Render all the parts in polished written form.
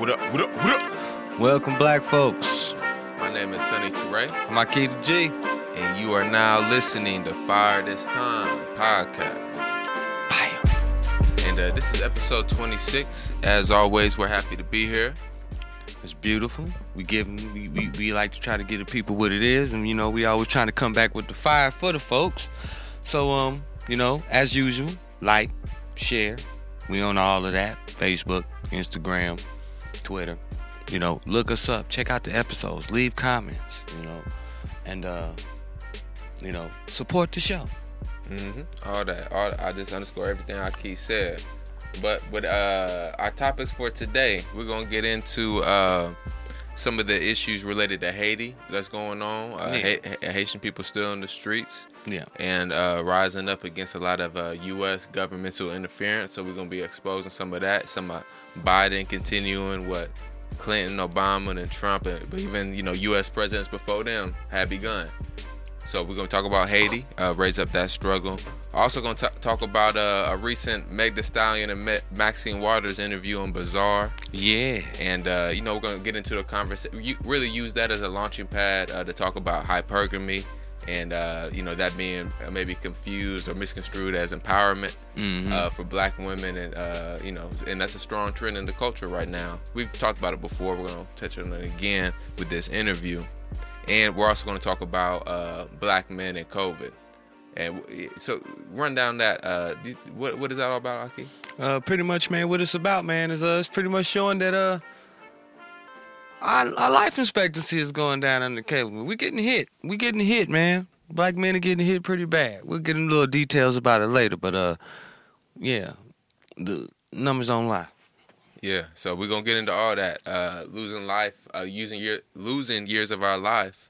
What up, what up, what up? Welcome, black folks. My name is Sonny Toure. I'm Akita G. And you are now listening to Fire This Time podcast. Fire. And this is episode 26. As always, we're happy to be here. It's beautiful. We like to try to give the people what it is. And, you know, we always trying to come back with the fire for the folks. So, you know, as usual, like, share. We on all of that. Facebook, Instagram, Twitter. You know, look us up. Check out the episodes. Leave comments, you know. And, you know, support the show. Mm-hmm. All that. I just underscore everything Aki said. But with our topics for today, we're going to get into some of the issues related to Haiti that's going on. Haitian people still in the streets. Yeah. And rising up against a lot of U.S. governmental interference. So we're going to be exposing some of that. Some of Biden continuing what Clinton, Obama, and Trump, and even, you know, U.S. presidents before them had begun. So we're going to talk about Haiti, raise up that struggle. Also going to talk about a recent Meg Thee Stallion and Maxine Waters interview on Bazaar. Yeah. And, you know, we're going to get into the conversation. You really use that as a launching pad to talk about hypergamy and, you know, that being maybe confused or misconstrued as empowerment for black women. And, you know, and that's a strong trend in the culture right now. We've talked about it before. We're going to touch on it again with this interview. And we're also going to talk about black men and COVID. And so run down that. What is that all about, Aki? Pretty much, man, what it's about, man, is it's pretty much showing that our life expectancy is going down under COVID. We're getting hit, man. Black men are getting hit pretty bad. We'll get into little details about it later. But, yeah, the numbers don't lie. Yeah, so we're gonna get into all that. Losing life, losing years of our life,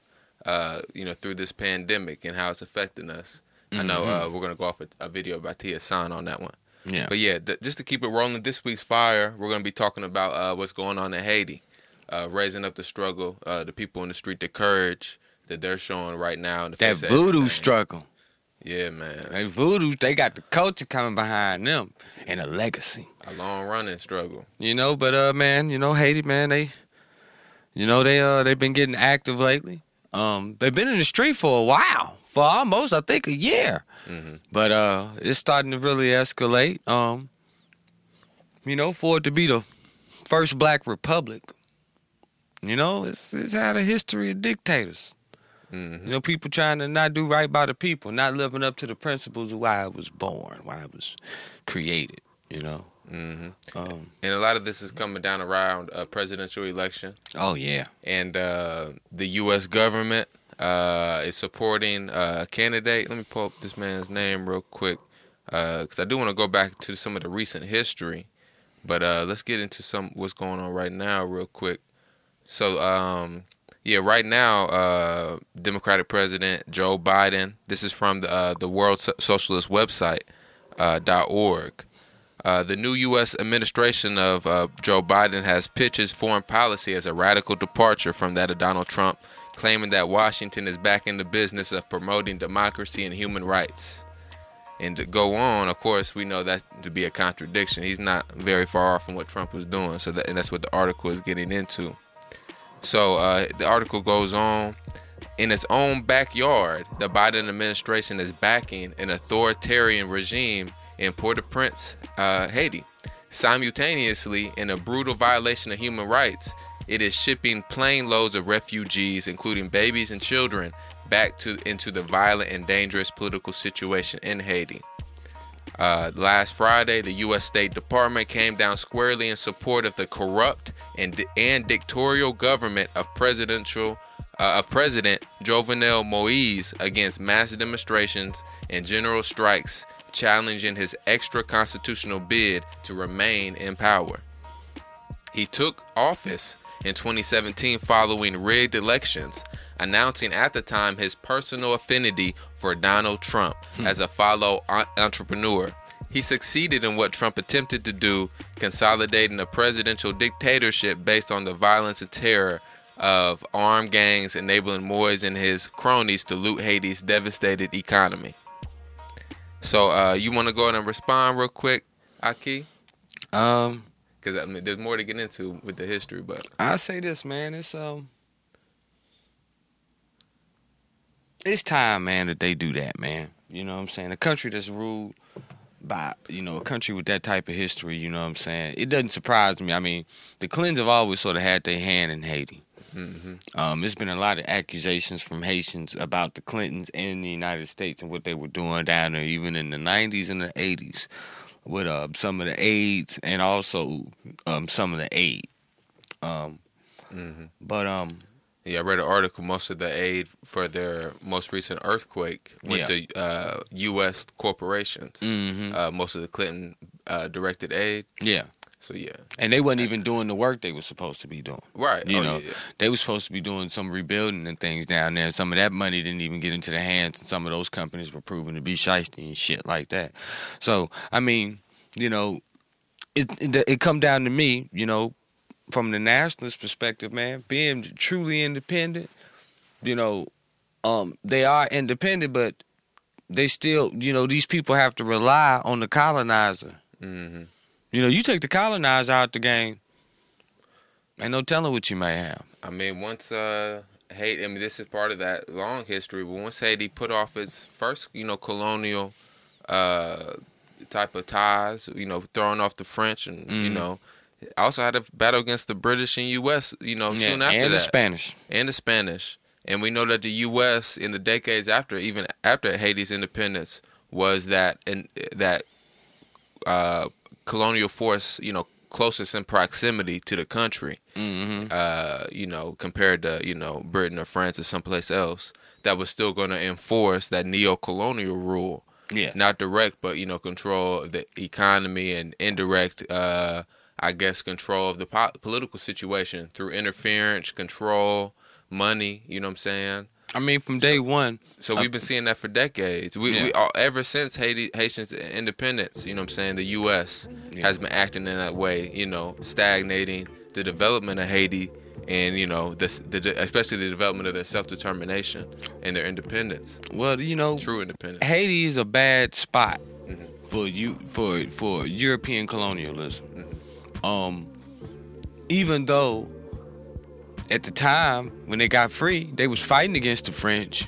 you know, through this pandemic and how it's affecting us. Mm-hmm. I know we're gonna go off a video by Tia San on that one. Yeah, but yeah, just to keep it rolling, this week's fire, we're gonna be talking about what's going on in Haiti, raising up the struggle, the people in the street, the courage that they're showing right now. In the that voodoo struggle. Yeah, man. They voodoo, they got the culture coming behind them and a legacy. A long-running struggle. You know, but, man, you know, Haiti, man, they've been getting active lately. They've been in the street for a while, for almost, I think, a year. Mm-hmm. But it's starting to really escalate. You know, for it to be the first black republic, you know, it's had a history of dictators. Mm-hmm. You know, people trying to not do right by the people, not living up to the principles of why it was born, why it was created, you know. Mm-hmm. And a lot of this is coming down around a presidential election. Oh, yeah. And the U.S. government is supporting a candidate. Let me pull up this man's name real quick because I do want to go back to some of the recent history. But let's get into what's going on right now real quick. So, yeah, right now, Democratic President Joe Biden, this is from the World Socialist website, .org. The new U.S. administration of Joe Biden has pitched his foreign policy as a radical departure from that of Donald Trump, claiming that Washington is back in the business of promoting democracy and human rights. And to go on, of course, we know that to be a contradiction. He's not very far off from what Trump was doing, and that's what the article is getting into. So the article goes on. In its own backyard, the Biden administration is backing an authoritarian regime in Port-au-Prince, Haiti. Simultaneously, in a brutal violation of human rights, it is shipping plane loads of refugees, including babies and children, back into the violent and dangerous political situation in Haiti. Last Friday, the U.S. State Department came down squarely in support of the corrupt and dictatorial government of President Jovenel Moïse against mass demonstrations and general strikes, challenging his extra-constitutional bid to remain in power. He took office in 2017 following rigged elections, announcing at the time his personal affinity for Donald Trump as a fellow entrepreneur. He succeeded in what Trump attempted to do, consolidating a presidential dictatorship based on the violence and terror of armed gangs, enabling Moïse and his cronies to loot Haiti's devastated economy. So you want to go ahead and respond real quick, Aki? Because, I mean, there's more to get into with the history, but... I'll say this, man. It's time, man, that they do that, man. You know what I'm saying? A country that's ruled by, you know, a country with that type of history, you know what I'm saying? It doesn't surprise me. I mean, the Clintons have always sort of had their hand in Haiti. Mm-hmm. There's been a lot of accusations from Haitians about the Clintons in the United States and what they were doing down there, even in the 90s and the 80s. With some of the AIDS and also some of the aid. Yeah, I read an article. Most of the aid for their most recent earthquake went to U.S. corporations. Mm-hmm. Most of the Clinton-directed aid. Yeah. So, yeah. And they wasn't even doing the work they were supposed to be doing. Right. You know, they were supposed to be doing some rebuilding and things down there. Some of that money didn't even get into the hands, and some of those companies were proven to be shiesty and shit like that. So, I mean, you know, it come down to me, you know, from the nationalist perspective, man, being truly independent, you know, they are independent, but they still, you know, these people have to rely on the colonizer. Mm-hmm. You know, you take the colonizer out the game, ain't no telling what you may have. I mean, once Haiti, I mean, this is part of that long history, but once Haiti put off its first, you know, colonial type of ties, you know, throwing off the French and, you know, also had a battle against the British and U.S., you know, soon after that. And the Spanish. And we know that the U.S. in the decades after, even after Haiti's independence, was that colonial force, you know, closest in proximity to the country, you know, compared to, you know, Britain or France or someplace else that was still going to enforce that neo-colonial rule. Yeah. Not direct, but, you know, control the economy and indirect, I guess, control of the political situation through interference, control, money, you know what I'm saying? I mean, from day one. So we've been seeing that for decades. Ever since Haitian's independence, you know what I'm saying, the U.S. has been acting in that way, you know, stagnating the development of Haiti and, you know, especially the development of their self-determination and their independence. Well, you know, true independence. Haiti is a bad spot for European colonialism. Mm-hmm. Even though... At the time, when they got free, they was fighting against the French.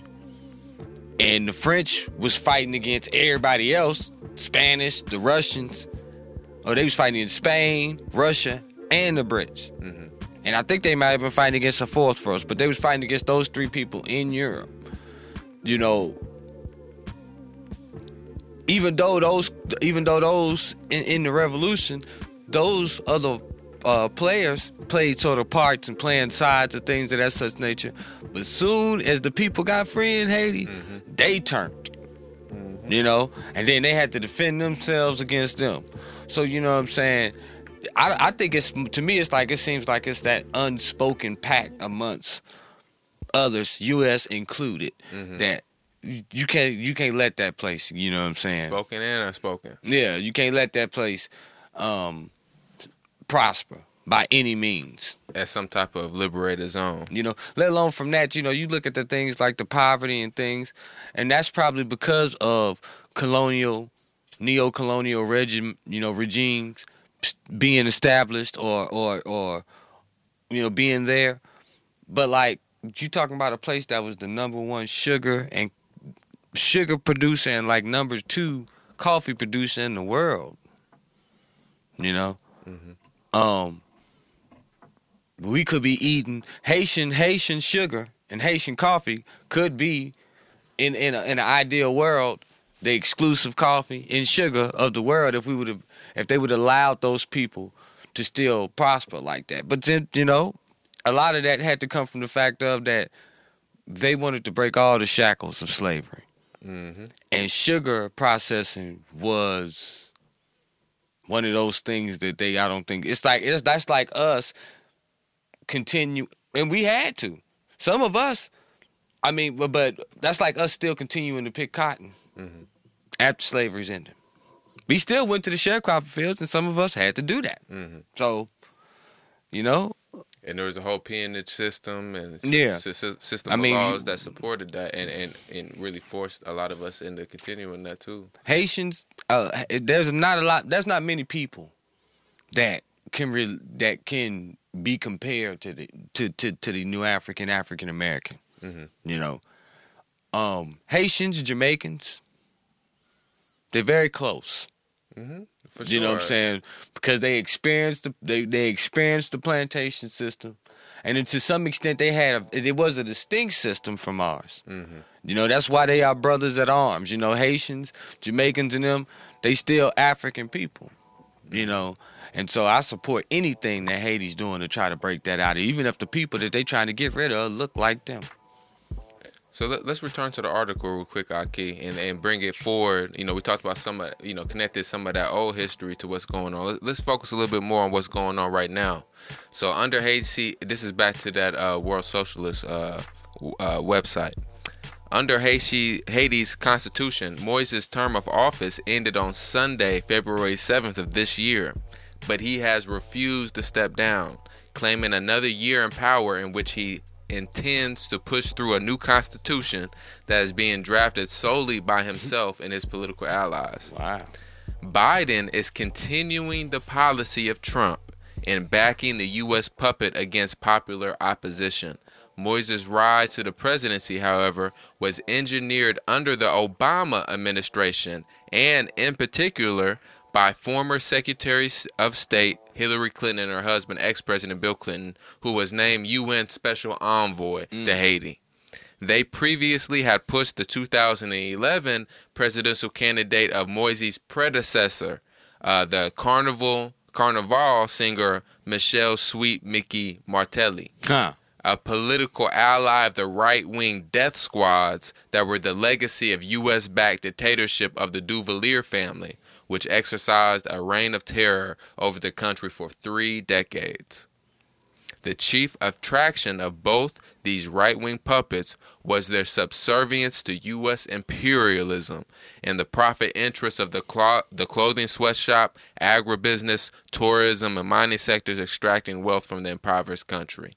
And the French was fighting against everybody else, Spanish, the Russians. Or they was fighting in Spain, Russia, and the Brits. Mm-hmm. And I think they might have been fighting against a fourth for us, but they was fighting against those three people in Europe. You know, even though those in the revolution, those other players played sort of parts and playing sides and things of that such nature, but soon as the people got free in Haiti, they turned, you know, and then they had to defend themselves against them. So you know what I'm saying? I think it's, to me, it's like, it seems like it's that unspoken pact amongst others, U.S. included, that you can't let that place. You know what I'm saying? Spoken and unspoken. Yeah, you can't let that place prosper by any means as some type of liberator zone, you know, let alone from that, you know, you look at the things like the poverty and things, and that's probably because of neo-colonial regime, you know, regimes being established or you know, being there. But like, you talking about a place that was the number one sugar producer and like number two coffee producer in the world, you know. We could be eating Haitian sugar and Haitian coffee. Could be in an ideal world the exclusive coffee and sugar of the world if they would have allowed those people to still prosper like that. But then, you know, a lot of that had to come from the fact of that they wanted to break all the shackles of slavery, and sugar processing was one of those things that I don't think that's like us continue, and we had to. Some of us, I mean, but that's like us still continuing to pick cotton after slavery's ended. We still went to the sharecropper fields, and some of us had to do that. So, you know, and there was a whole peonage system and system of laws that supported that and really forced a lot of us into continuing that too. Haitians, there's not many people that that can be compared to the to the new African American. Mm-hmm. You know, Haitians, Jamaicans, they're very close. Mm-hmm. For sure. You know what I'm saying? Because they experienced the plantation system, and to some extent they had it was a distinct system from ours. Mm-hmm. You know, that's why they are brothers at arms. You know, Haitians, Jamaicans, and them, they still African people. You know, and so I support anything that Haiti's doing to try to break that out, even if the people that they trying to get rid of look like them. So let's return to the article real quick, Aki, and bring it forward. You know, we talked about connected some of that old history to what's going on. Let's focus a little bit more on what's going on right now. So under Haiti, this is back to that World Socialist website. Under Haiti's constitution, Moïse's term of office ended on Sunday, February 7th of this year, but he has refused to step down, claiming another year in power in which he intends to push through a new constitution that is being drafted solely by himself and his political allies. Wow. Biden is continuing the policy of Trump and backing the U.S. puppet against popular opposition. Moïse's rise to the presidency, however, was engineered under the Obama administration and, in particular, by former Secretary of State Hillary Clinton and her husband, ex-President Bill Clinton, who was named UN Special Envoy to Haiti. They previously had pushed the 2011 presidential candidate of Moïse's predecessor, the Carnival singer Michel Sweet Micky Martelly. Huh. A political ally of the right-wing death squads that were the legacy of U.S.-backed dictatorship of the Duvalier family, which exercised a reign of terror over the country for 3 decades. The chief attraction of both these right-wing puppets was their subservience to U.S. imperialism and the profit interests of the clothing sweatshop, agribusiness, tourism, and mining sectors extracting wealth from the impoverished country.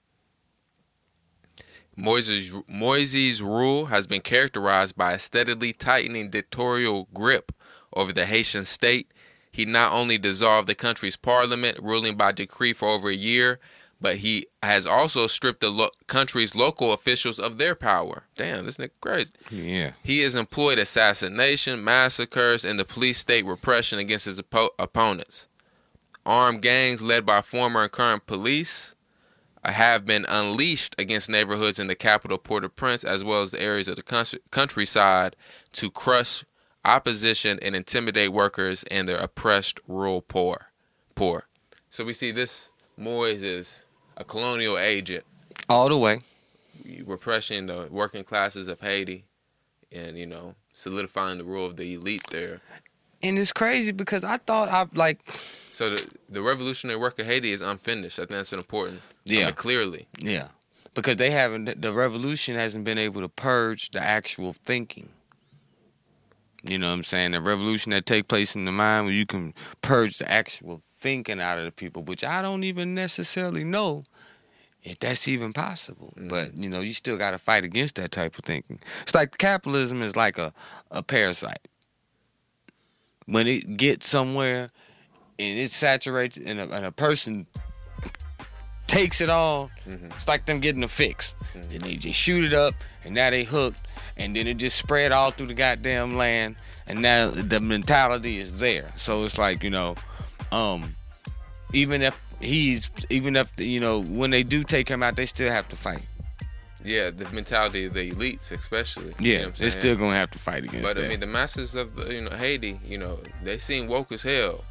Moïse's rule has been characterized by a steadily tightening dictatorial grip over the Haitian state. He not only dissolved the country's parliament, ruling by decree for over a year, but he has also stripped the country's local officials of their power. Damn, this nigga crazy. Yeah. He has employed assassination, massacres, and the police state repression against his opponents. Armed gangs led by former and current police have been unleashed against neighborhoods in the capital Port-au-Prince, as well as the areas of the countryside, to crush opposition and intimidate workers and their oppressed rural poor. So we see this Moïse is a colonial agent all the way, repressing the working classes of Haiti and, you know, solidifying the rule of the elite there. And it's crazy because I thought So the revolutionary work of Haiti is unfinished. I think that's important. Yeah. I mean, clearly. Yeah. Because the revolution hasn't been able to purge the actual thinking. You know what I'm saying? The revolution that takes place in the mind where you can purge the actual thinking out of the people, which I don't even necessarily know if that's even possible. Mm-hmm. But, you know, you still got to fight against that type of thinking. It's like capitalism is like a parasite. When it gets somewhere and it saturates and a person takes it all, mm-hmm. It's like them getting a fix. Mm-hmm. Then they just shoot it up and now they hooked, and then it just spread all through the goddamn land, and now the mentality is there. So it's like, you know, even if you know, when they do take him out, they still have to fight. Yeah, the mentality of the elites, especially. Yeah, they're still gonna have to fight against that. But I mean, the masses of Haiti, you know, they seem woke as hell.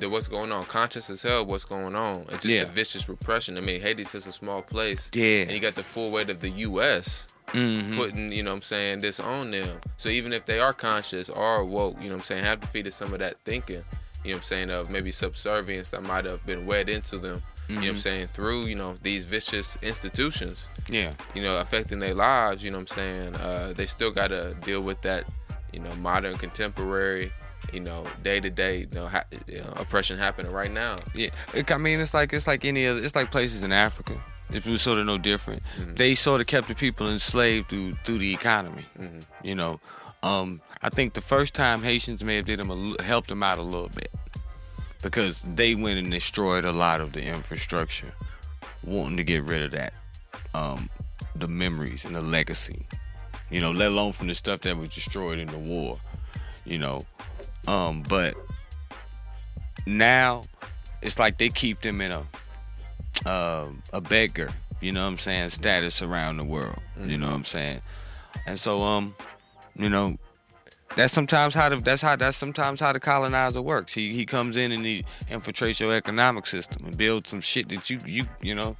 What's going on, conscious as hell. What's going on? It's just the vicious repression. I mean, Haiti's just a small place. Yeah, and you got the full weight of the U.S. Mm-hmm. Putting, you know what I'm saying, this on them. So even if they are conscious or woke, you know what I'm saying, have defeated some of that thinking, you know what I'm saying, of maybe subservience that might have been wed into them. Mm-hmm. You know what I'm saying, through, you know, these vicious institutions, yeah, you know, affecting their lives, you know what I'm saying, they still got to deal with that, you know, modern, contemporary, you know, day-to-day, you know, oppression happening right now. Yeah, I mean, it's like any other, it's like places in Africa. It was sort of no different. Mm-hmm. They sort of kept the people enslaved through the economy, mm-hmm. you know. I think the first time Haitians may have helped them out a little bit. because they went and destroyed a lot of the infrastructure, wanting to get rid of that, the memories and the legacy, you know, let alone from the stuff that was destroyed in the war, you know. But now it's like they keep them in a beggar, you know what I'm saying, status around the world, mm-hmm. you know what I'm saying. And so, you know, that's sometimes how the colonizer works. He comes in and he infiltrates your economic system and builds some shit that you know.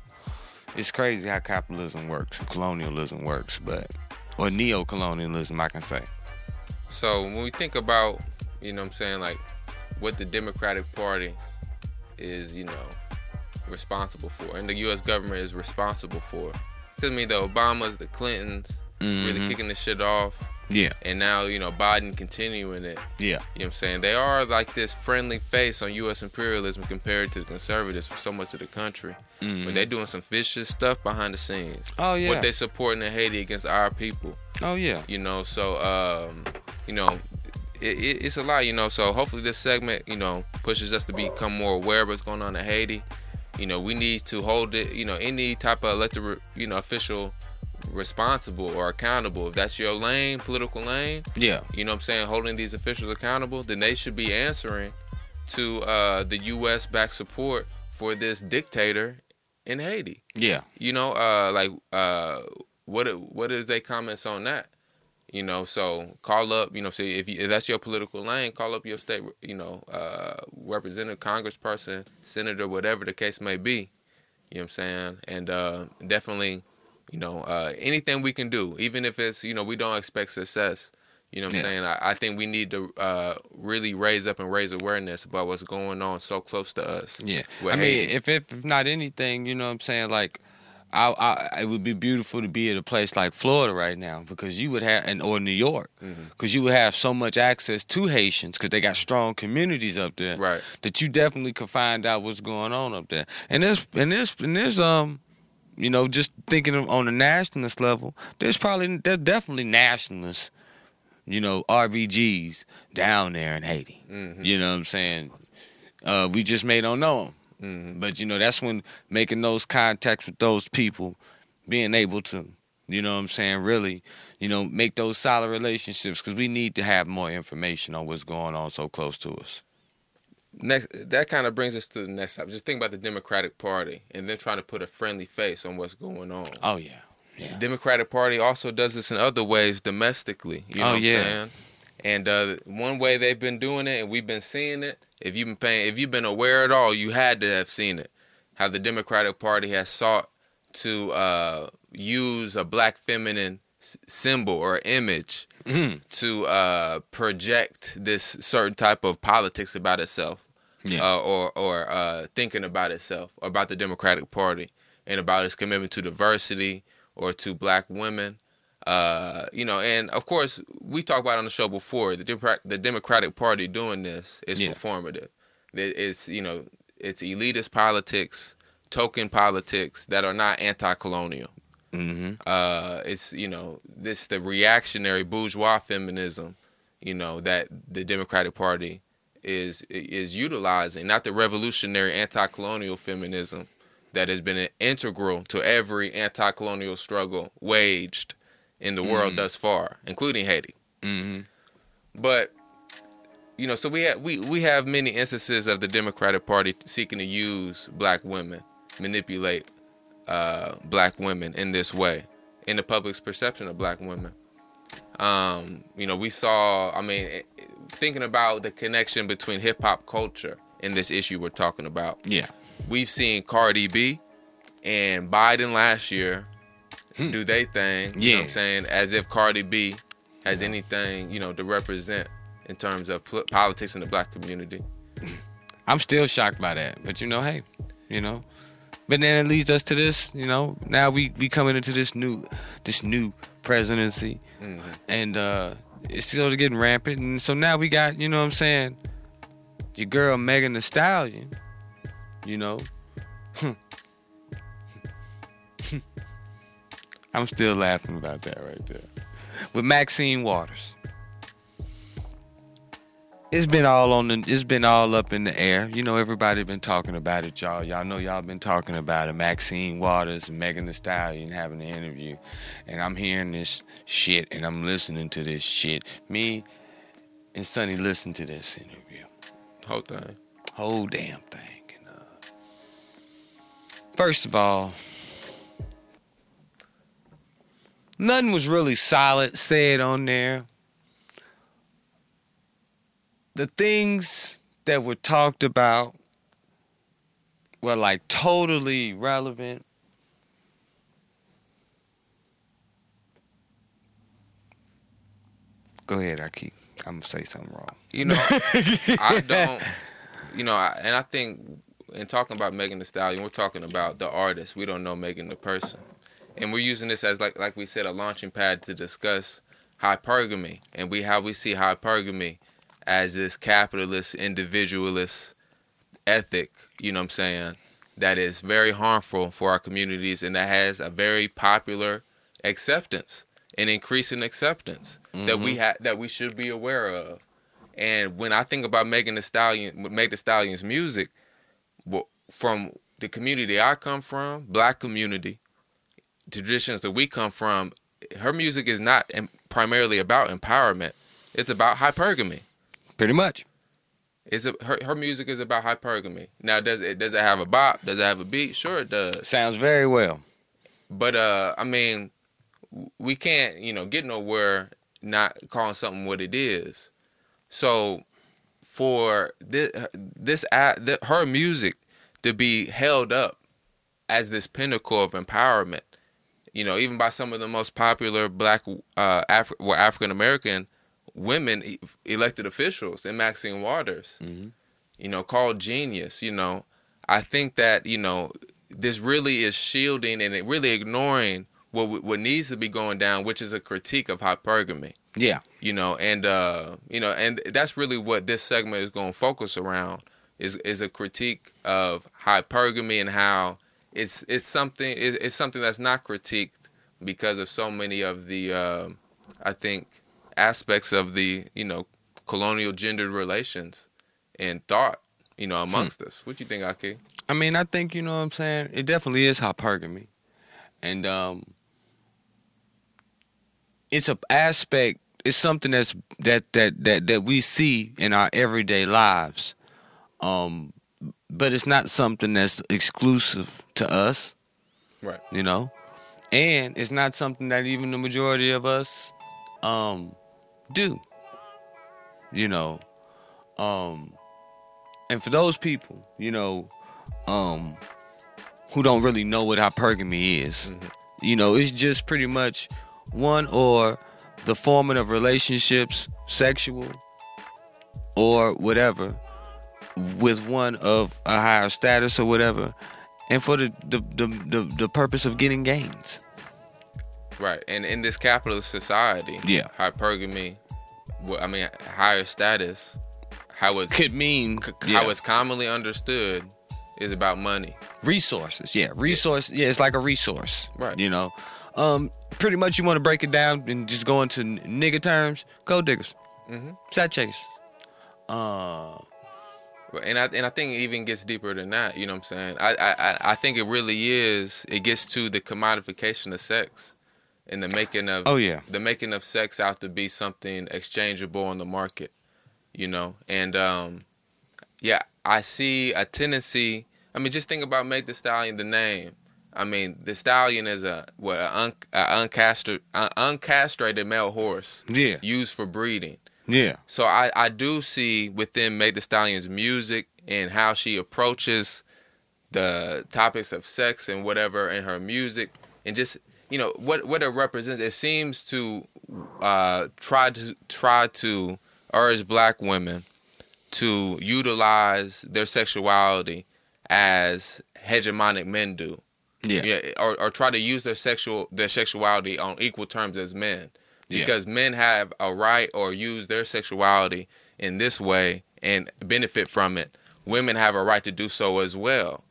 It's crazy how capitalism works, colonialism works, or neo-colonialism, I can say. So when we think about, you know what I'm saying, like what the Democratic Party is, you know, responsible for, and the U.S. government is responsible for, because I mean the Obamas, the Clintons, mm-hmm. really kicking this shit off. Yeah. And now, you know, Biden continuing it. Yeah. You know what I'm saying? They are like this friendly face on U.S. imperialism compared to the conservatives for so much of the country. Mm-hmm. But they're doing some vicious stuff behind the scenes. Oh, yeah. What they supporting in Haiti against our people. Oh, yeah. You know, so, you know, it's a lot, you know. So hopefully this segment, you know, pushes us to become more aware of what's going on in Haiti. You know, we need to hold it, you know, any type of elected, you know, official responsible or accountable. If that's your lane, political lane, yeah, you know what I'm saying, holding these officials accountable, then they should be answering to the U.S. backed support for this dictator in Haiti. Yeah, you know, what is their comments on that? You know, so call up, you know, see if that's your political lane, call up your state, you know, representative, congressperson, senator, whatever the case may be. You know what I'm saying, and definitely. You know, anything we can do, even if it's, you know, we don't expect success. You know what I'm saying? I think we need to really raise up and raise awareness about what's going on so close to us. Yeah. I mean, if not anything, you know what I'm saying? Like, it would be beautiful to be at a place like Florida right now, because you would have, or New York, because mm-hmm. you would have so much access to Haitians, because they got strong communities up there. Right. That you definitely could find out what's going on up there. And there's you know, just thinking on the nationalist level, there's definitely nationalists, you know, RBGs down there in Haiti. Mm-hmm. You know what I'm saying? We just may don't know them. Mm-hmm. But, you know, that's when making those contacts with those people, being able to, you know what I'm saying, really, you know, make those solid relationships, because we need to have more information on what's going on so close to us. Next, that kind of brings us to the next topic. Just think about the Democratic Party, and they're trying to put a friendly face on what's going on. Oh, yeah. Yeah. The Democratic Party also does this in other ways domestically. You know what I'm saying? And one way they've been doing it, and we've been seeing it, if you've been aware at all, you had to have seen it, how the Democratic Party has sought to use a black feminine symbol or image mm-hmm. to project this certain type of politics about itself. Yeah. Or thinking about itself, about the Democratic Party, and about its commitment to diversity or to black women. You know, and of course, we talked about on the show before, the Democratic Party doing this is performative. It's, you know, it's elitist politics, token politics that are not anti-colonial. Mm-hmm. It's, you know, this the reactionary bourgeois feminism, you know, that the Democratic Party is utilizing, not the revolutionary anti-colonial feminism that has been an integral to every anti-colonial struggle waged in the mm-hmm. world thus far, including Haiti. Mm-hmm. But, you know, so we have many instances of the Democratic Party seeking to use black women, manipulate black women in this way, in the public's perception of black women. You know, we saw, I mean, thinking about the connection between hip-hop culture and this issue we're talking about. Yeah. We've seen Cardi B and Biden last year do they thing, you know what I'm saying, as if Cardi B has anything, you know, to represent in terms of politics in the black community. I'm still shocked by that, but you know, hey, you know. But then it leads us to this, you know, now we coming into this new presidency, mm-hmm. and it's still getting rampant. And so now we got, you know what I'm saying, your girl Meg Thee Stallion, you know. I'm still laughing about that right there. With Maxine Waters. It's been all up in the air. You know, everybody been talking about it, y'all. Y'all know y'all been talking about it. Maxine Waters and Meg Thee Stallion having an interview. And I'm hearing this shit and I'm listening to this shit. Me and Sonny listened to this interview. Whole thing. Whole damn thing. And, first of all, nothing was really solid said on there. The things that were talked about were like totally irrelevant. Go ahead, Aki. I'm going to say something wrong. You know, I don't, you know, and I think in talking about Meg Thee Stallion, we're talking about the artist. We don't know Meg the person. And we're using this as, like we said, a launching pad to discuss hypergamy and how we see hypergamy as this capitalist, individualist ethic, you know what I'm saying, that is very harmful for our communities and that has a very popular acceptance, an increasing acceptance that we should be aware of. And when I think about Meg Thee Stallion's music, from the community I come from, black community, traditions that we come from, her music is not primarily about empowerment. It's about hypergamy. Pretty much. Her music is about hypergamy. Now, does it have a bop? Does it have a beat? Sure it does. Sounds very well. But, I mean, we can't, you know, get nowhere not calling something what it is. So, for this her music to be held up as this pinnacle of empowerment, you know, even by some of the most popular black, African-American women elected officials and Maxine Waters, you know, called genius, you know, I think that, you know, this really is shielding and it really ignoring what needs to be going down, which is a critique of hypergamy. Yeah. You know, and that's really what this segment is going to focus around is a critique of hypergamy and how it's something that's not critiqued because of so many of the, I think, aspects of the, you know, colonial gendered relations and thought, you know, amongst us. What you think, Aki? I mean, I think, you know what I'm saying? It definitely is hypergamy. And it's an aspect, it's something that we see in our everyday lives. But it's not something that's exclusive to us. Right. You know? And it's not something that even the majority of us do, you know, and for those people, you know, who don't really know what hypergamy is, you know, it's just pretty much one or the forming of relationships, sexual or whatever, with one of a higher status or whatever, and for the purpose of getting gains. Right, and in this capitalist society, yeah, hypergamy, I mean, higher status, how it's commonly understood is about money. Resources, yeah, it's like a resource. Right. You know, pretty much you want to break it down and just go into nigga terms, gold diggers, side chasers. And I think it even gets deeper than that, you know what I'm saying? I think it really is, it gets to the commodification of sex. And the making of sex out to be something exchangeable on the market, you know? And, yeah, I see a tendency. I mean, just think about Meg Thee Stallion, the name. I mean, the stallion is an uncastrated male horse. Yeah. Used for breeding. Yeah. So I do see within Meg Thee Stallion's music and how she approaches the topics of sex and whatever in her music and just... You know what it represents. It seems to try to urge black women to utilize their sexuality as hegemonic men do, or try to use their sexuality on equal terms as men, because men have a right or use their sexuality in this way and benefit from it. Women have a right to do so as well.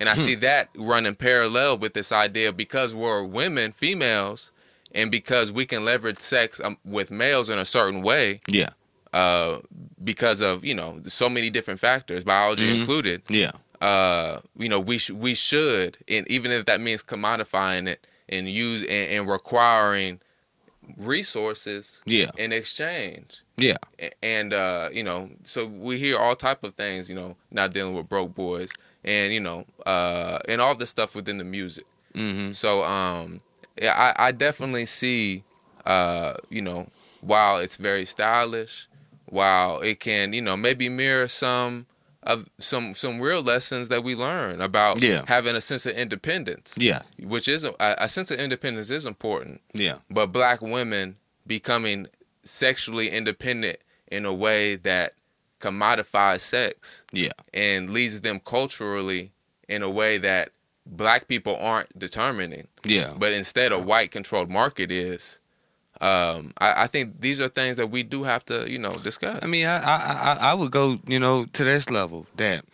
And I see that running parallel with this idea because we're women, females, and because we can leverage sex with males in a certain way. Yeah. because of, you know, so many different factors, biology included. Yeah. You know, we should, and even if that means commodifying it and use and requiring resources in exchange. Yeah. And, you know, so we hear all type of things, you know, not dealing with broke boys and, you know, and all the stuff within the music. Mm-hmm. So, yeah, I definitely see, you know, while it's very stylish, while it can, you know, maybe mirror some of some real lessons that we learn about having a sense of independence. Yeah. Which is a sense of independence is important. Yeah. But black women becoming sexually independent in a way that commodifies sex. Yeah. And leads them culturally in a way that black people aren't determining. Yeah. But instead a white controlled market is. I think these are things that we do have to, you know, discuss. I mean, I would go, you know, to this level that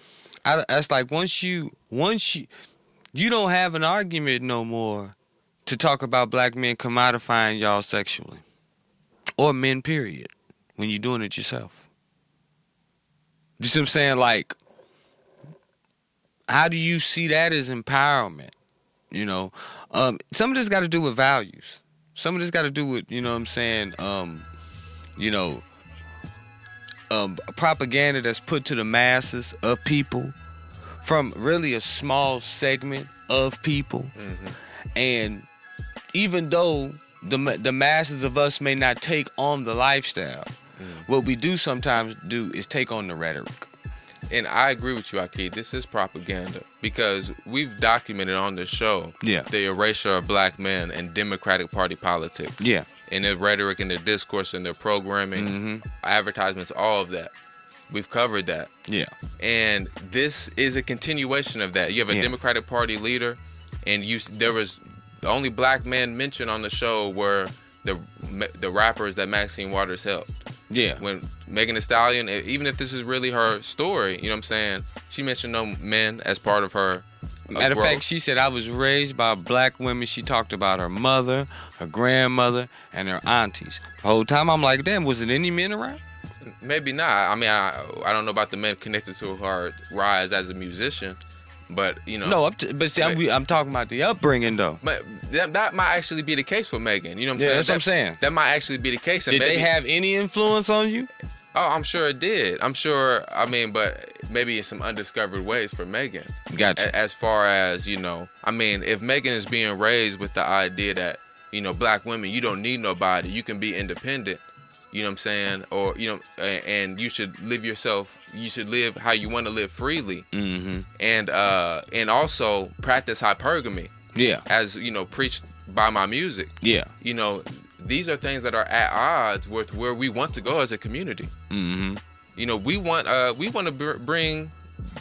that's like once you don't have an argument no more to talk about black men commodifying y'all sexually or men, period, when you're doing it yourself. You see what I'm saying? Like, how do you see that as empowerment? You know, some of this got to do with values. Some of this got to do with, you know what I'm saying, you know, propaganda that's put to the masses of people from really a small segment of people. Mm-hmm. And even though the masses of us may not take on the lifestyle, what we do sometimes do is take on the rhetoric. And I agree with you, Aki. This is propaganda because we've documented on this show the erasure of black men and Democratic Party politics. Yeah. And their rhetoric and their discourse and their programming, advertisements, all of that. We've covered that. Yeah. And this is a continuation of that. You have a Democratic Party leader, and there was the only black man mentioned on the show were the rappers that Maxine Waters helped. Yeah. When Meg Thee Stallion, even if this is really her story, you know what I'm saying, she mentioned no men as part of her Matter growth. Of fact, she said, I was raised by black women. She talked about her mother, her grandmother, and her aunties. The whole time, I'm like, damn, was it any men around? Maybe not. I mean, I don't know about the men connected to her rise as a musician, but, you know. No, I'm talking about the upbringing, though. But that might actually be the case for Megan. You know what I'm saying? That's what I'm saying. That might actually be the case. And did they have any influence on you? Oh, I'm sure it did. I'm sure, I mean, but maybe in some undiscovered ways for Megan. Gotcha. As far as, you know, I mean, if Megan is being raised with the idea that, you know, black women, you don't need nobody. You can be independent. You know what I'm saying? Or, you know, and you should live yourself. You should live how you want to live freely. Mm-hmm. And also practice hypergamy. Yeah. As, you know, preached by my music. Yeah. You know, these are things that are at odds with where we want to go as a community. Mm-hmm. You know, we want to bring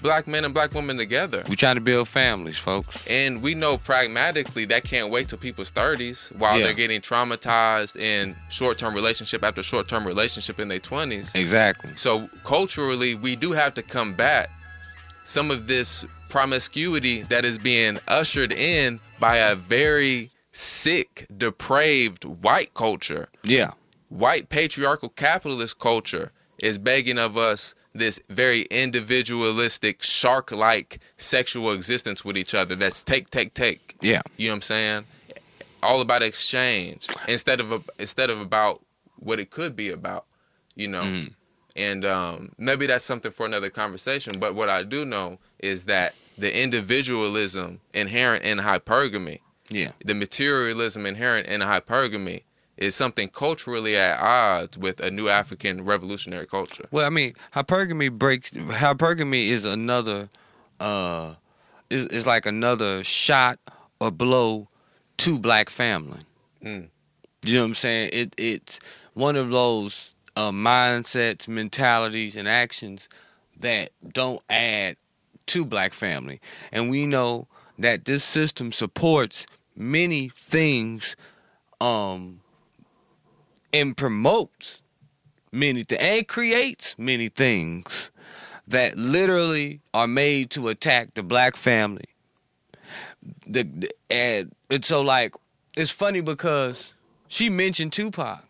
black men and black women together. We're trying to build families, folks. And we know pragmatically that can't wait till people's 30s while they're getting traumatized in short-term relationship after short-term relationship in their 20s. Exactly. So culturally, we do have to combat some of this promiscuity that is being ushered in by a very sick, depraved white culture. Yeah. White patriarchal capitalist culture is begging of us this very individualistic, shark-like sexual existence with each other that's take, take, take. Yeah. You know what I'm saying? All about exchange instead of about what it could be about, you know. Mm-hmm. And maybe that's something for another conversation, but what I do know is that the individualism inherent in hypergamy, the materialism inherent in hypergamy, is something culturally at odds with a new African revolutionary culture. Well, I mean, hypergamy is another, is like another shot or blow to black family. Mm. You know what I'm saying? It's one of those mindsets, mentalities, and actions that don't add to black family. And we know that this system supports many things, and promotes many things, and creates many things that literally are made to attack the black family. And so, like, it's funny because she mentioned Tupac.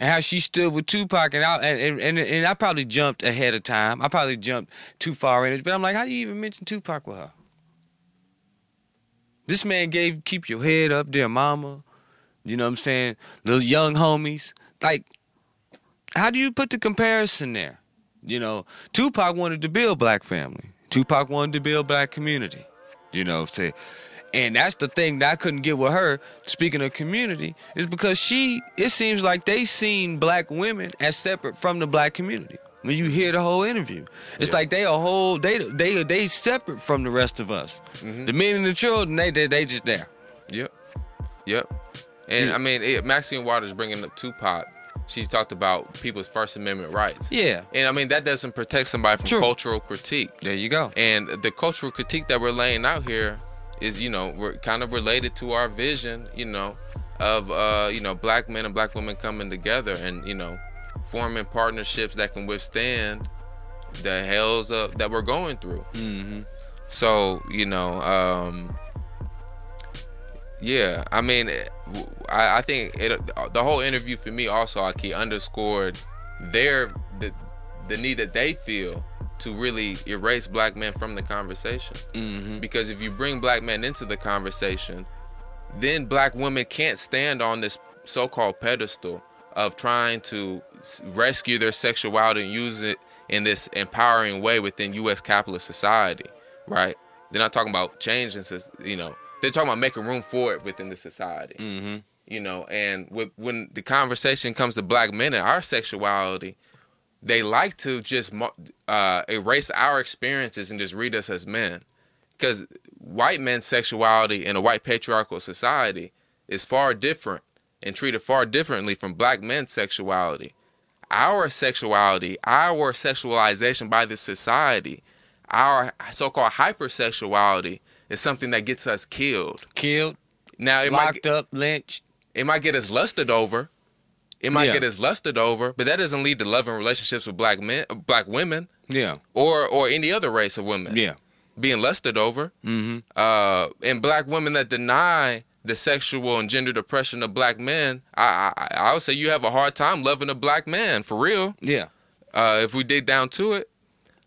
and how she stood with Tupac, and I probably jumped ahead of time. I probably jumped too far in it, but I'm like, how do you even mention Tupac with her? This man gave Keep Your Head Up, Dear Mama, you know what I'm saying, Little Young Homies. Like, how do you put the comparison there? You know, Tupac wanted to build black family. Tupac wanted to build black community, you know, say, and that's the thing that I couldn't get with her, speaking of community, is because it seems like they seen black women as separate from the black community. When you hear the whole interview, it's like they separate from the rest of us. Mm-hmm. The men and the children, they just there. Yep. And I mean, Maxine Waters bringing up Tupac, she talked about people's First Amendment rights. Yeah. And I mean, that doesn't protect somebody from cultural critique. There you go. And the cultural critique that we're laying out here is, you know, we're kind of related to our vision, you know, of, you know, black men and black women coming together and, you know, forming partnerships that can withstand the hells that we're going through. Mm-hmm. So, you know, yeah, I mean, I think the whole interview for me also, Aki, underscored the need that they feel to really erase black men from the conversation. Mm-hmm. Because if you bring black men into the conversation, then black women can't stand on this so-called pedestal of trying to rescue their sexuality and use it in this empowering way within U.S. capitalist society, right? They're not talking about changing, you know, they're talking about making room for it within the society. Mm-hmm. You know, and when the conversation comes to black men and our sexuality, they like to just erase our experiences and just read us as men. Because white men's sexuality in a white patriarchal society is far different and treated far differently from black men's sexuality. Our sexuality, our sexualization by this society, our so-called hypersexuality, is something that gets us killed. Now, it locked up, lynched. It might get us lusted over. But that doesn't lead to loving relationships with black men, black women. Yeah. Or any other race of women. Yeah. Being lusted over. Mm-hmm. And black women that deny the sexual and gendered oppression of black men, I would say you have a hard time loving a black man, for real. Yeah. If we dig down to it.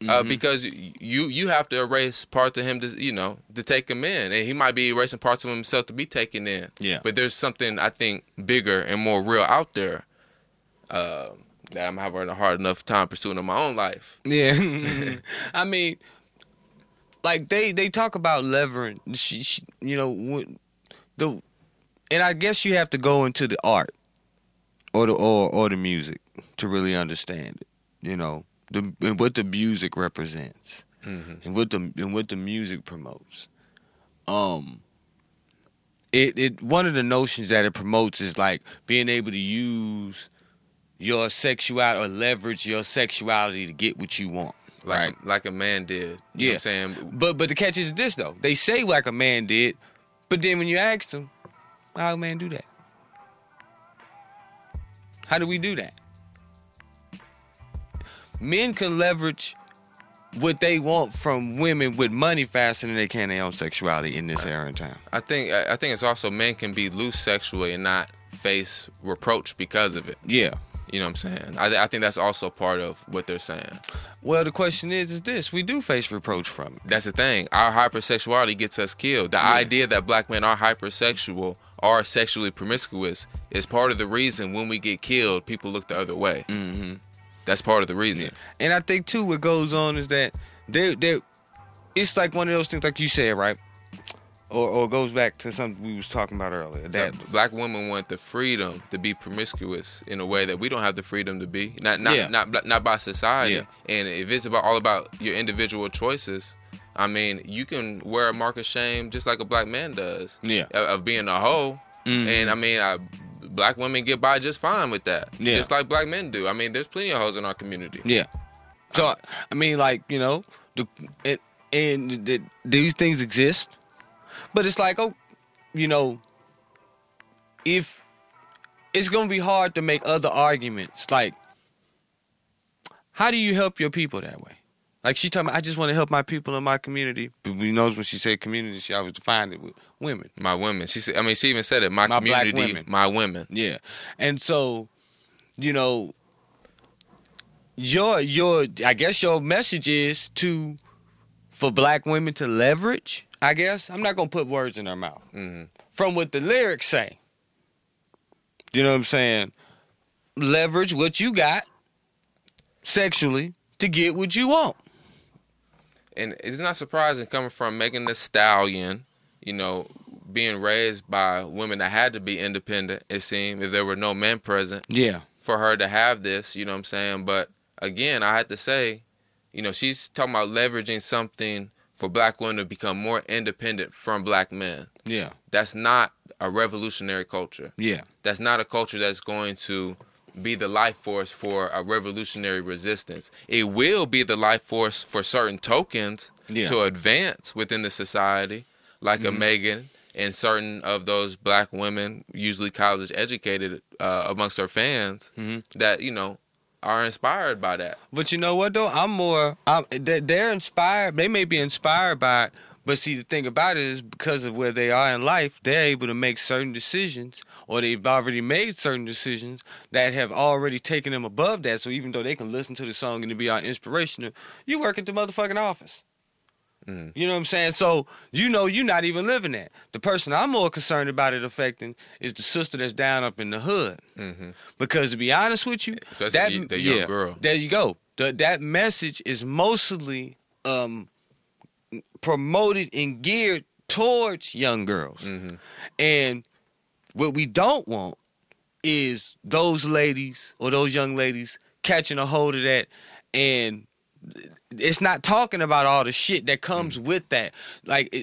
Mm-hmm. Because you have to erase parts of him to, you know, to take him in. And he might be erasing parts of himself to be taken in. Yeah. But there's something, I think, bigger and more real out there that I'm having a hard enough time pursuing in my own life. Yeah. I mean, like, they talk about levering, you know, and I guess you have to go into the art or the music to really understand it, you know. And what the music represents, mm-hmm. and what the music promotes. It one of the notions that it promotes is like being able to use your sexuality or leverage your sexuality to get what you want, like right? Like a man did. You know what I'm saying? But the catch is this though: they say like a man did, but then when you ask them, how did a man do that? How do we do that? Men can leverage what they want from women with money faster than they can their own sexuality in this era and time. I think it's also men can be loose sexually and not face reproach because of it. Yeah. You know what I'm saying? I think that's also part of what they're saying. Well, the question is this. We do face reproach from it. That's the thing. Our hypersexuality gets us killed. The idea that black men are hypersexual or sexually promiscuous is part of the reason when we get killed, people look the other way. Mm-hmm. That's part of the reason. Yeah. And I think, too, what goes on is that it's like one of those things, like you said, right? Or goes back to something we was talking about earlier. That black women want the freedom to be promiscuous in a way that we don't have the freedom to be. Not by society. Yeah. And if it's all about your individual choices, I mean, you can wear a mark of shame just like a black man does. Yeah. Of being a hoe. Mm-hmm. And, I mean, black women get by just fine with that. Yeah. Just like black men do. I mean, there's plenty of hoes in our community. Yeah. So, I mean, like, you know, these things exist. But it's like, oh, you know, if it's going to be hard to make other arguments. Like, how do you help your people that way? Like, she told me, I just want to help my people in my community. But you know, when she said community, she always defined it with women. My women. She said, I mean, she even said it, my community, my women. Yeah. And so you know, your I guess your message is to for black women to leverage, I guess. I'm not going to put words in her mouth. Mm-hmm. From what the lyrics say. You know what I'm saying? Leverage what you got sexually to get what you want. And it's not surprising coming from Megan Thee Stallion, you know, being raised by women that had to be independent, it seemed, if there were no men present. Yeah. For her to have this, you know what I'm saying? But again, I had to say, you know, she's talking about leveraging something for black women to become more independent from black men. Yeah. That's not a revolutionary culture. Yeah. That's not a culture that's going to be the life force for a revolutionary resistance. It will be the life force for certain tokens to advance within the society, like a Megan and certain of those black women, usually college educated, amongst her fans, that, you know, are inspired by that. But you know what, though? They're inspired. They may be inspired by it, but see, the thing about it is because of where they are in life, they're able to make certain decisions, or they've already made certain decisions that have already taken them above that. So even though they can listen to the song and it be all inspirational, you work at the motherfucking office. Mm. You know what I'm saying? So, you know, you're not even living that. The person I'm more concerned about it affecting is the sister that's down up in the hood. Mm-hmm. Because to be honest with you, that's the young girl. There you go. That message is mostly promoted and geared towards young girls. Mm-hmm. And what we don't want is those ladies or those young ladies catching a hold of that, and it's not talking about all the shit that comes with that. Like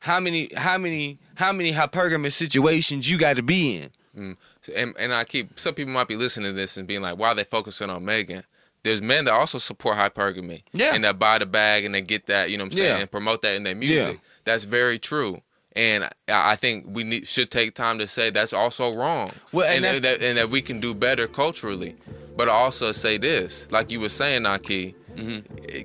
how many hypergamous situations you got to be in. Mm. And I keep, some people might be listening to this and being like, why are they focusing on Megan? There's men that also support hypergamy. Yeah. And that buy the bag and they get that, you know what I'm saying, and promote that in their music. Yeah. That's very true. And I think we should take time to say that's also wrong. Well, and that we can do better culturally. But I also say this, like you were saying, Naki,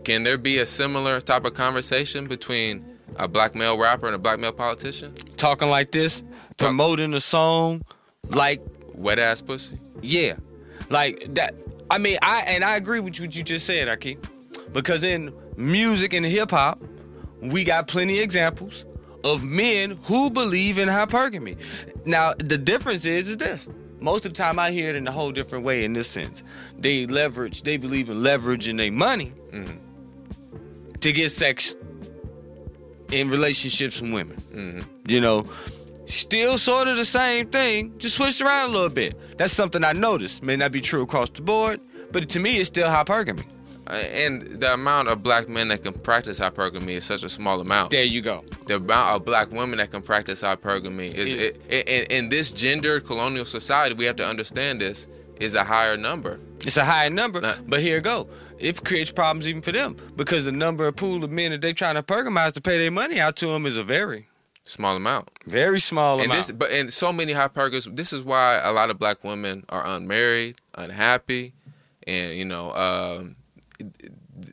can there be a similar type of conversation between a black male rapper and a black male politician? Talking like this, promoting a song like... Wet ass pussy? Yeah. Like that. I mean, I agree with what you just said, Aki, because in music and hip hop, we got plenty of examples of men who believe in hypergamy. Now, the difference is this. Most of the time I hear it in a whole different way in this sense. They believe in leveraging their money to get sex in relationships with women. Mm-hmm. You know, still sort of the same thing, just switched around a little bit. That's something I noticed. May not be true across the board, but to me it's still hypergamy. And the amount of black men that can practice hypergamy is such a small amount. There you go. The amount of black women that can practice hypergamy is in this gendered colonial society, we have to understand this, is a higher number. It's a higher number, but here it go. It creates problems even for them because the number of pool of men that they're trying to hypergamize to pay their money out to them is a very small amount. Very small amount. And so many hypergamists, this is why a lot of black women are unmarried, unhappy, and, you know...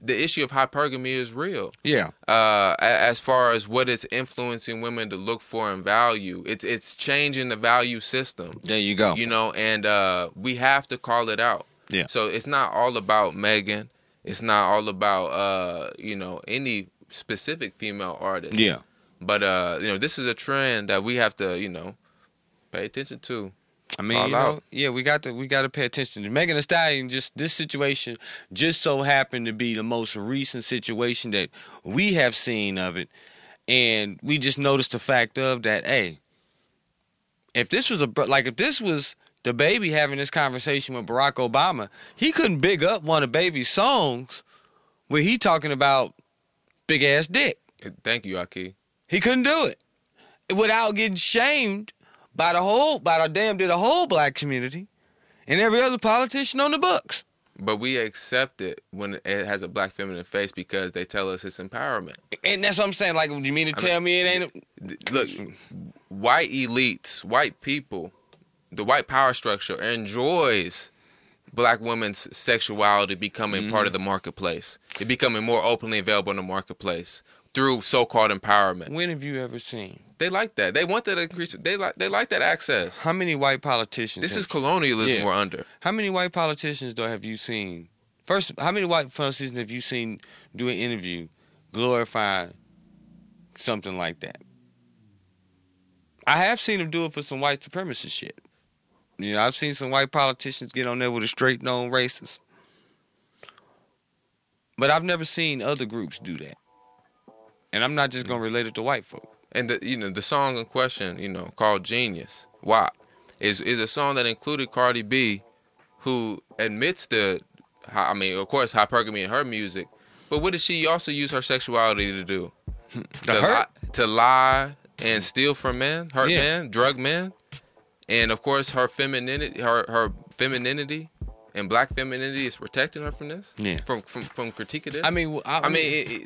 the issue of hypergamy is real. Yeah. As far as what it's influencing women to look for and value, it's changing the value system. There you go. You know, and we have to call it out. Yeah. So it's not all about Megan. It's not all about you know, any specific female artist. Yeah. But you know, this is a trend that we have to, you know, pay attention to. I mean, you know, yeah, we got to pay attention to Megan Thee Stallion. Just this situation just so happened to be the most recent situation that we have seen of it, and we just noticed the fact of that. Hey, if this was the baby having this conversation with Barack Obama, he couldn't big up one of Baby's songs where he talking about big ass dick. Thank you, Aki. He couldn't do it without getting shamed by the whole black community and every other politician on the books. But we accept it when it has a black feminine face because they tell us it's empowerment. And that's what I'm saying. Like, you mean to tell me it ain't... Look, white elites, white people, the white power structure enjoys black women's sexuality becoming part of the marketplace. It becoming more openly available in the marketplace through so-called empowerment. When have you ever seen They like that. They want that increase. They like that access. How many white politicians? This is colonialism we're under. How many white politicians have you seen? First, how many white politicians have you seen do an interview glorifying something like that? I have seen them do it for some white supremacist shit. You know, I've seen some white politicians get on there with a straight known racist. But I've never seen other groups do that. And I'm not just going to relate it to white folk. And, the song in question, called Genius, WAP, is a song that included Cardi B, who admits of course, hypergamy in her music. But what did she also use her sexuality to do? To lie and steal from men, hurt men, drug men. And, of course, her femininity, and black femininity is protecting her from this, from critique of this.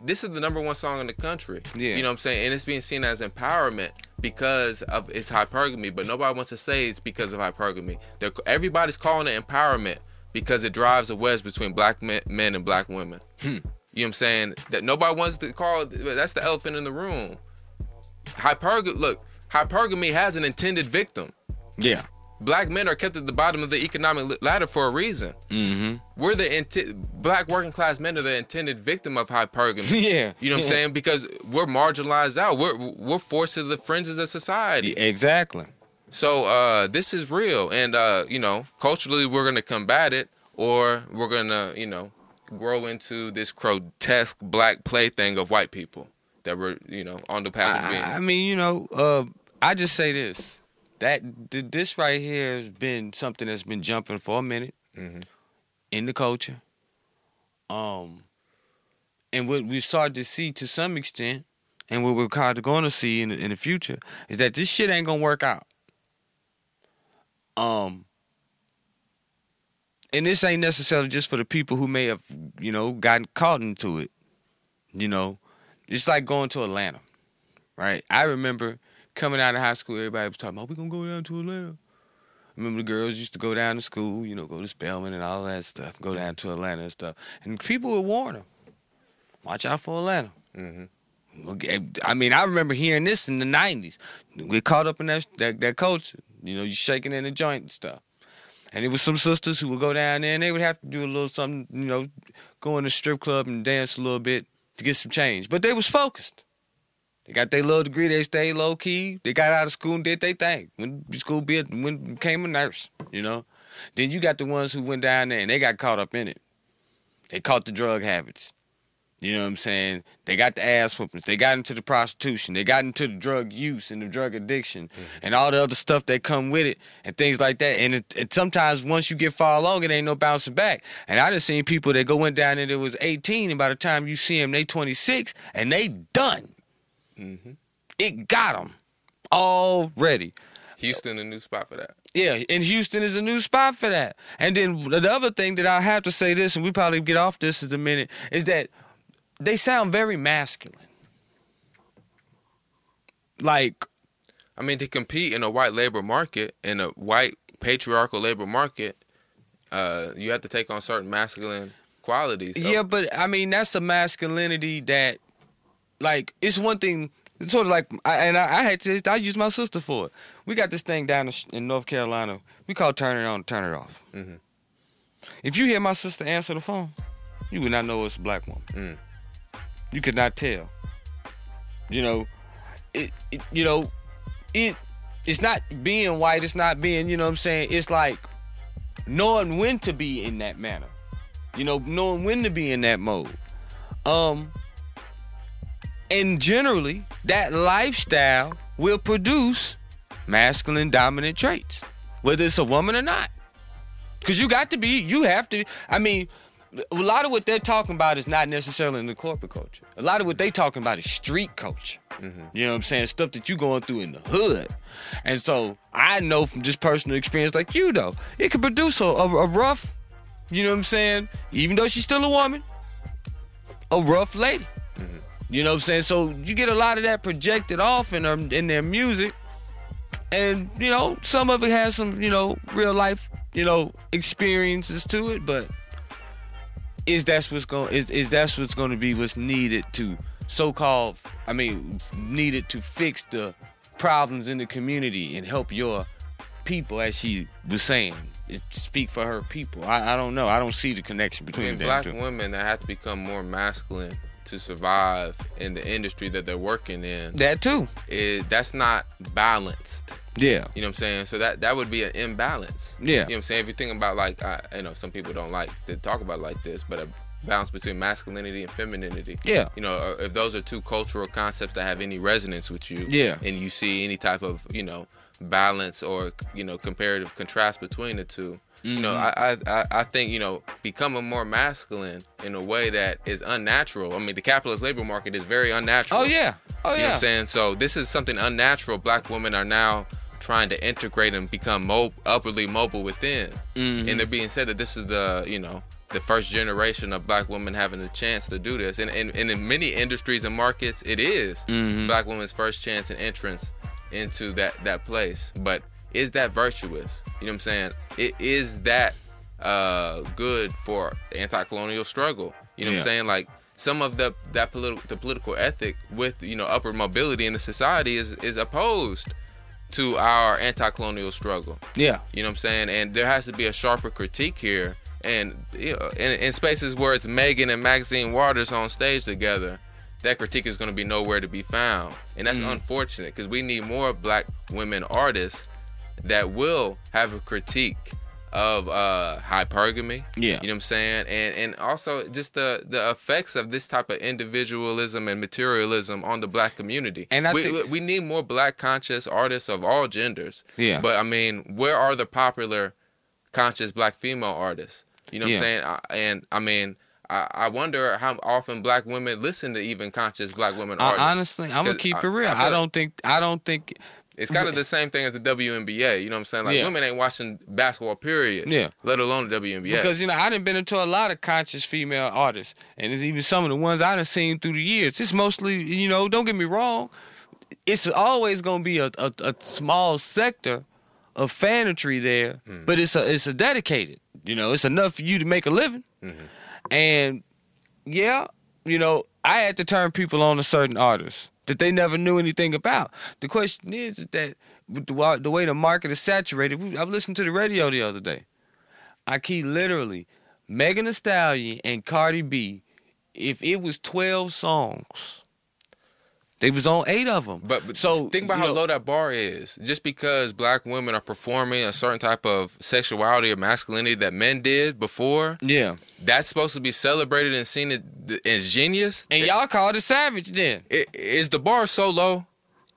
This is the number 1 song in the country. Yeah. You know what I'm saying? And it's being seen as empowerment because of its hypergamy, but nobody wants to say it's because of hypergamy. Everybody's calling it empowerment because it drives a wedge between black men and black women. You know what I'm saying? That nobody wants to call it. That's the elephant in the room. Hypergamy has an intended victim. Yeah. Black men are kept at the bottom of the economic ladder for a reason. Mm-hmm. We're black working class men are the intended victim of hypergamy. Yeah. You know what I'm saying? Because we're marginalized out. We're forced to the fringes of society. Yeah, exactly. So this is real. And, culturally we're going to combat it, or we're going to, grow into this grotesque black plaything of white people that we're, on the path of being. I just say this. This right here has been something that's been jumping for a minute in the culture. And what we started to see to some extent, and what we're kind of going to see in the future, is that this shit ain't going to work out. And this ain't necessarily just for the people who may have, gotten caught into it. It's like going to Atlanta, right? I remember coming out of high school, everybody was talking about, we're going to go down to Atlanta. I remember the girls used to go down to school, go to Spelman and all that stuff, go down to Atlanta and stuff. And people would warn them, watch out for Atlanta. Mm-hmm. I remember hearing this in the 90s. We caught up in that culture. You shaking in the joint and stuff. And it was some sisters who would go down there and they would have to do a little something, go in the strip club and dance a little bit to get some change. But they was focused. They got their little degree. They stayed low key. They got out of school and did their thing. Became a nurse, Then you got the ones who went down there and they got caught up in it. They caught the drug habits. You know what I'm saying? They got the ass whoopings. They got into the prostitution. They got into the drug use and the drug addiction and all the other stuff that come with it and things like that. And it sometimes once you get far along, it ain't no bouncing back. And I done seen people that went down there that was 18 and by the time you see them, they 26 and they done. Mm-hmm. It got them already. Houston, a new spot for that. Yeah, and Houston is a new spot for that. And then the other thing that I have to say this, and we probably get off this in a minute, is that they sound very masculine. To compete in a white labor market, in a white patriarchal labor market, you have to take on certain masculine qualities. Though. Yeah, but that's a masculinity that. It's one thing, it's sort of like, I used my sister for it. We got this thing down in North Carolina. We call turn it on, turn it off. Mm-hmm. If you hear my sister answer the phone, you would not know it's a black woman. Mm. You could not tell. It's not being white, it's not being, it's like knowing when to be in that manner. Knowing when to be in that mode. And generally, that lifestyle will produce masculine dominant traits, whether it's a woman or not. Because a lot of what they're talking about is not necessarily in the corporate culture. A lot of what they're talking about is street culture. Mm-hmm. You know what I'm saying? Stuff that you're going through in the hood. And so I know from just personal experience, like you though, it could produce a rough, you know what I'm saying? Even though she's still a woman, a rough lady. Mm-hmm. You know what I'm saying? So you get a lot of that projected off in their music. And, some of it has some, real life, experiences to it. But is that what's going to be what's needed to fix the problems in the community and help your people, as she was saying. It speak for her people. I don't know. I don't see the connection between them black two. Women that have to become more masculine to survive in the industry that they're working in. That too. That's not balanced. Yeah. You know what I'm saying? So that would be an imbalance. Yeah. You know what I'm saying? If you think about some people don't like to talk about it like this, but a balance between masculinity and femininity. Yeah. You know, if those are two cultural concepts that have any resonance with you. Yeah. And you see any type of, balance or, comparative contrast between the two. Mm-hmm. I think, becoming more masculine in a way that is unnatural. I mean, the capitalist labor market is very unnatural. Oh, yeah. Oh, yeah. You know what I'm saying? So this is something unnatural. Black women are now trying to integrate and become upwardly mobile within. Mm-hmm. And they're being said that this is the first generation of black women having a chance to do this. And in many industries and markets, it is mm-hmm. black women's first chance and entrance into that place. But is that virtuous? You know what I'm saying? Is that good for anti-colonial struggle? You know what I'm saying? Like, some of the political ethic with, upward mobility in the society is opposed to our anti-colonial struggle. Yeah. You know what I'm saying? And there has to be a sharper critique here. And, in spaces where it's Megan and Maxine Waters on stage together, that critique is going to be nowhere to be found. And that's unfortunate, because we need more black women artists that will have a critique of hypergamy. Yeah. You know what I'm saying? And also just the effects of this type of individualism and materialism on the black community. And we need more black conscious artists of all genders. Yeah. But, where are the popular conscious black female artists? You know what I'm saying? I wonder how often black women listen to even conscious black women artists. Honestly, I'm going to keep it real. I don't think... It's kind of the same thing as the WNBA. You know what I'm saying? Like, women ain't watching basketball, period. Yeah. Let alone the WNBA. Because, I done been into a lot of conscious female artists. And there's even some of the ones I done seen through the years. It's mostly, don't get me wrong, it's always going to be a small sector of fanatry there. Mm-hmm. But it's a dedicated. It's enough for you to make a living. Mm-hmm. And, I had to turn people on to certain artists that they never knew anything about. The question is that the way the market is saturated, I listened to the radio the other day. Megan Thee Stallion and Cardi B, if it was 12 songs, they was on 8 of them. But so think about how low that bar is. Just because black women are performing a certain type of sexuality or masculinity that men did before, that's supposed to be celebrated and seen as genius. And y'all call it savage then. Is the bar so low?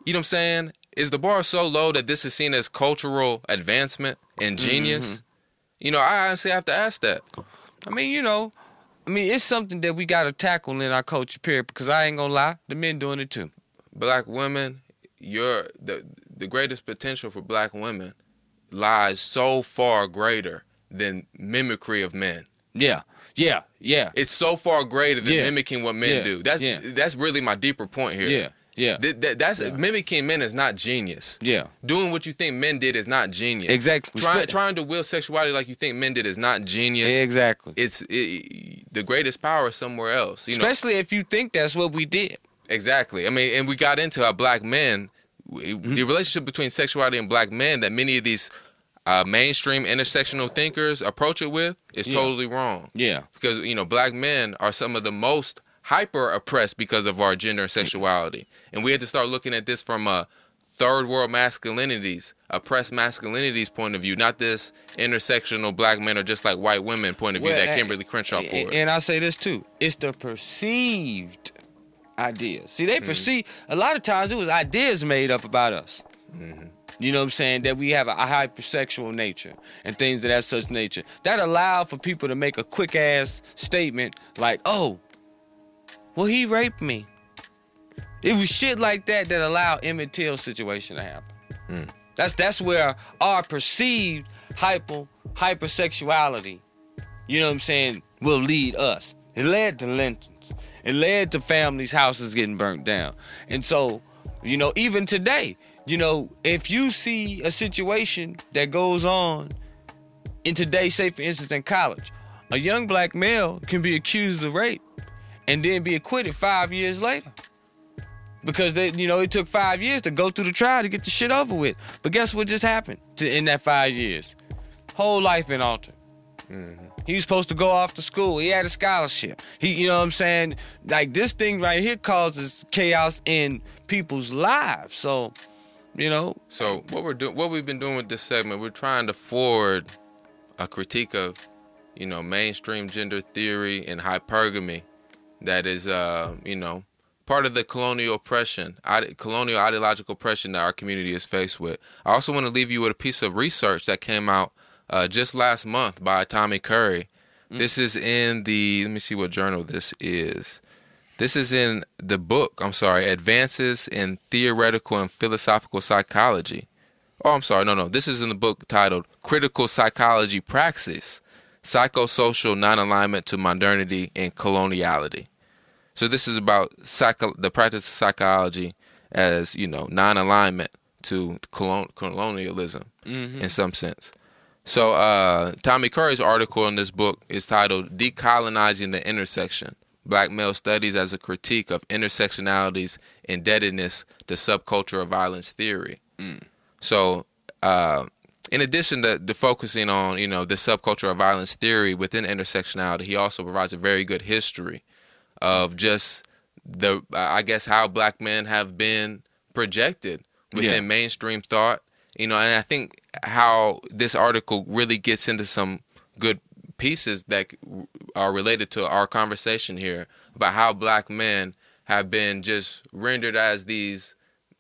You know what I'm saying? Is the bar so low that this is seen as cultural advancement and genius? Mm-hmm. I honestly have to ask that. It's something that we got to tackle in our culture, period, because I ain't going to lie, the men doing it too. Black women, you're the greatest potential for black women lies so far greater than mimicry of men. Yeah. It's so far greater than mimicking what men do. That's really my deeper point here. Yeah. Mimicking men is not genius. Yeah. Doing what you think men did is not genius. Exactly. Trying to wield sexuality like you think men did is not genius. Exactly. It's the greatest power is somewhere else. Especially if you think that's what we did. Exactly. And we got into our black men, the relationship between sexuality and black men that many of these mainstream intersectional thinkers approach it with is totally wrong. Yeah. Because, black men are some of the most hyper oppressed because of our gender and sexuality. And we had to start looking at this from a third world masculinities, oppressed masculinities point of view, not this intersectional black men are just like white women point of view that Kimberly Crenshaw for. And I say this too, it's the perceived ideas. See, they perceive, a lot of times it was ideas made up about us. Mm-hmm. You know what I'm saying? That we have a hypersexual nature and things that have such nature. That allowed for people to make a quick ass statement like, oh, well, he raped me. It was shit like that that allowed Emmett Till's situation to happen. Mm. That's where our perceived hypersexuality, you know what I'm saying, will lead us. It led to lynchings. It led to families' houses getting burnt down. And so, even today, if you see a situation that goes on in today, say, for instance, in college, a young black male can be accused of rape and then be acquitted 5 years later. Because they, you know, it took 5 years to go through the trial to get the shit over with. But guess what just happened in that 5 years? Whole life been altered. Mm-hmm. He was supposed to go off to school. He had a scholarship. He, you know what I'm saying? Like, this thing right here causes chaos in people's lives. So, you know. So what we've been doing with this segment, we're trying to forward a critique of, you know, mainstream gender theory and hypergamy that is, you know, part of the colonial oppression, colonial ideological oppression that our community is faced with. I also want to leave you with a piece of research that came out just last month by Tommy Curry. This is in the, let me see what journal this is. This is in the book, Advances in Theoretical and Philosophical Psychology. This is in the book titled Critical Psychology Praxis, Psychosocial Non-Alignment to Modernity and Coloniality. So this is about the practice of psychology as, you know, non-alignment to colonialism in some sense. So Tommy Curry's article in this book is titled Decolonizing the Intersection, Black Male Studies as a Critique of Intersectionality's Indebtedness to Subculture of Violence Theory. So in addition to focusing on, you know, the subculture of violence theory within intersectionality, he also provides a very good history of just the, I guess, how black men have been projected within mainstream thought. You know, and I think how this article really gets into some good pieces that are related to our conversation here about how black men have been just rendered as these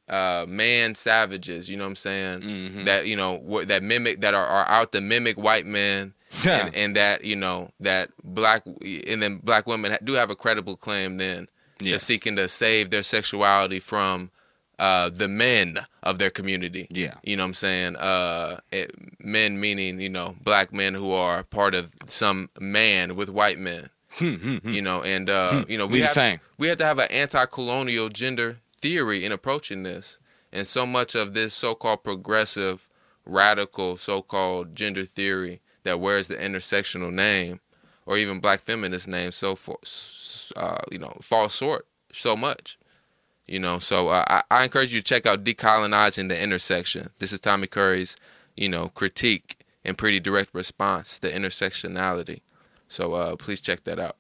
man savages, you know what I'm saying? That, you know, that mimic, that are out to mimic white men. And that, you know, that black, and then black women do have a credible claim then to seeking to save their sexuality from the men of their community. You know what I'm saying? Men meaning, you know, black men who are part of some man with white men. You know, and, you know, we have to have an anti-colonial gender theory in approaching this. And so much of this so-called progressive, radical, so-called gender theory that wears the intersectional name, or even black feminist name, falls short so much. You know, so I encourage you to check out Decolonizing the Intersection. This is Tommy Curry's, you know, critique and pretty direct response to intersectionality. So please check that out.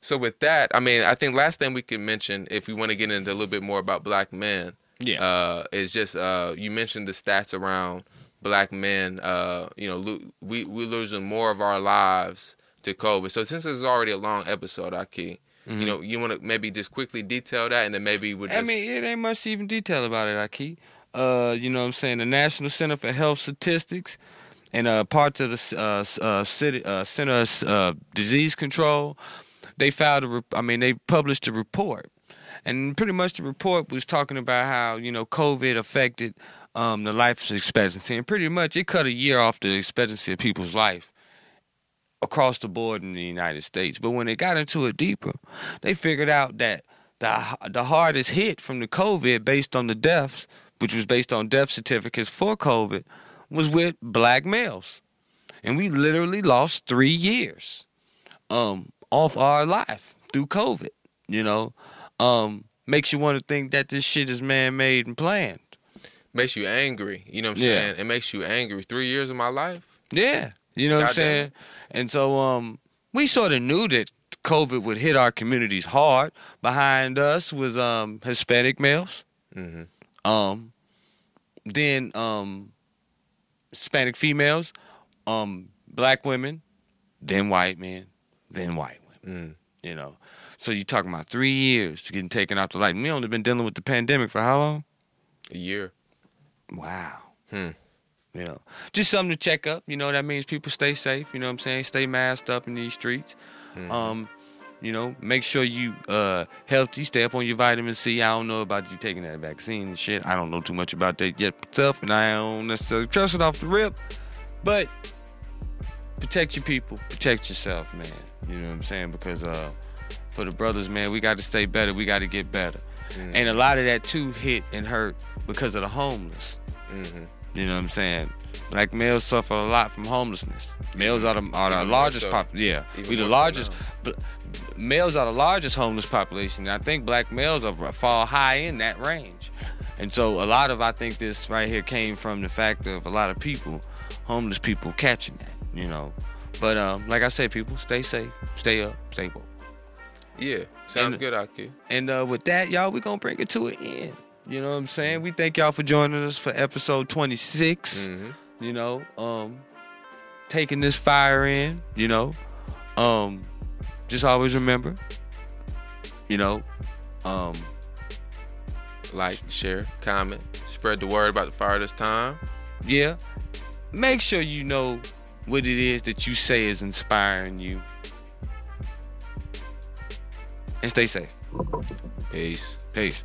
So with that, I mean, I think last thing we could mention, if we want to get into a little bit more about black men, is just you mentioned the stats around black men, you know, we're losing more of our lives to COVID. So since this is already a long episode, Aki, you know, you want to maybe just quickly detail that, and then maybe we'll just... I mean, it ain't much to even detail about it, Aki. You know what I'm saying? The National Center for Health Statistics and parts of the Center for Disease Control, they published a report. And pretty much the report was talking about how, you know, COVID affected the life expectancy. And pretty much it cut a year off the expectancy of people's life across the board in the United States. But when they got into it deeper, they figured out that the hardest hit from the COVID based on the deaths, which was based on death certificates for COVID, was with black males. And we literally lost 3 years off our life through COVID, you know. Makes you want to think that this shit is man-made and planned. Makes you angry. You know what I'm saying? It makes you angry. 3 years of my life? Yeah. You know what I'm saying? And so we sort of knew that COVID would hit our communities hard. Behind us was Hispanic males. Then Hispanic females, black women, then white men, then white women. You know? So you're talking about 3 years to getting taken out the light. We only been dealing with the pandemic for how long? A year. Wow. You know, just something to check up. You know, that means people stay safe. You know what I'm saying? Stay masked up in these streets. You know, make sure you healthy. Stay up on your vitamin C. I don't know about you taking that vaccine and shit. I don't know too much about that yet myself, and I don't necessarily trust it off the rip. But protect your people. Protect yourself, man. You know what I'm saying? Because... for the brothers, man, we got to stay better. We got to get better. And a lot of that, too, hit and hurt because of the homeless. You know what I'm saying? Black males suffer a lot from homelessness. Males are the largest... Yeah, we the largest... males are the largest homeless population. I think black males are fall high in that range. And so a lot of, I think this right here came from the fact of a lot of people, homeless people catching that, you know. But like I say, people, stay safe, stay up, stay woke. Yeah, sounds good out there. And with that, y'all, we're going to bring it to an end. You know what I'm saying? We thank y'all for joining us for episode 26. Mm-hmm. You know, taking this fire in, you know. Just always remember, you know, like, share, comment, spread the word about the Fire This Time. Yeah. Make sure you know what it is that you say is inspiring you. And stay safe. Peace. Peace.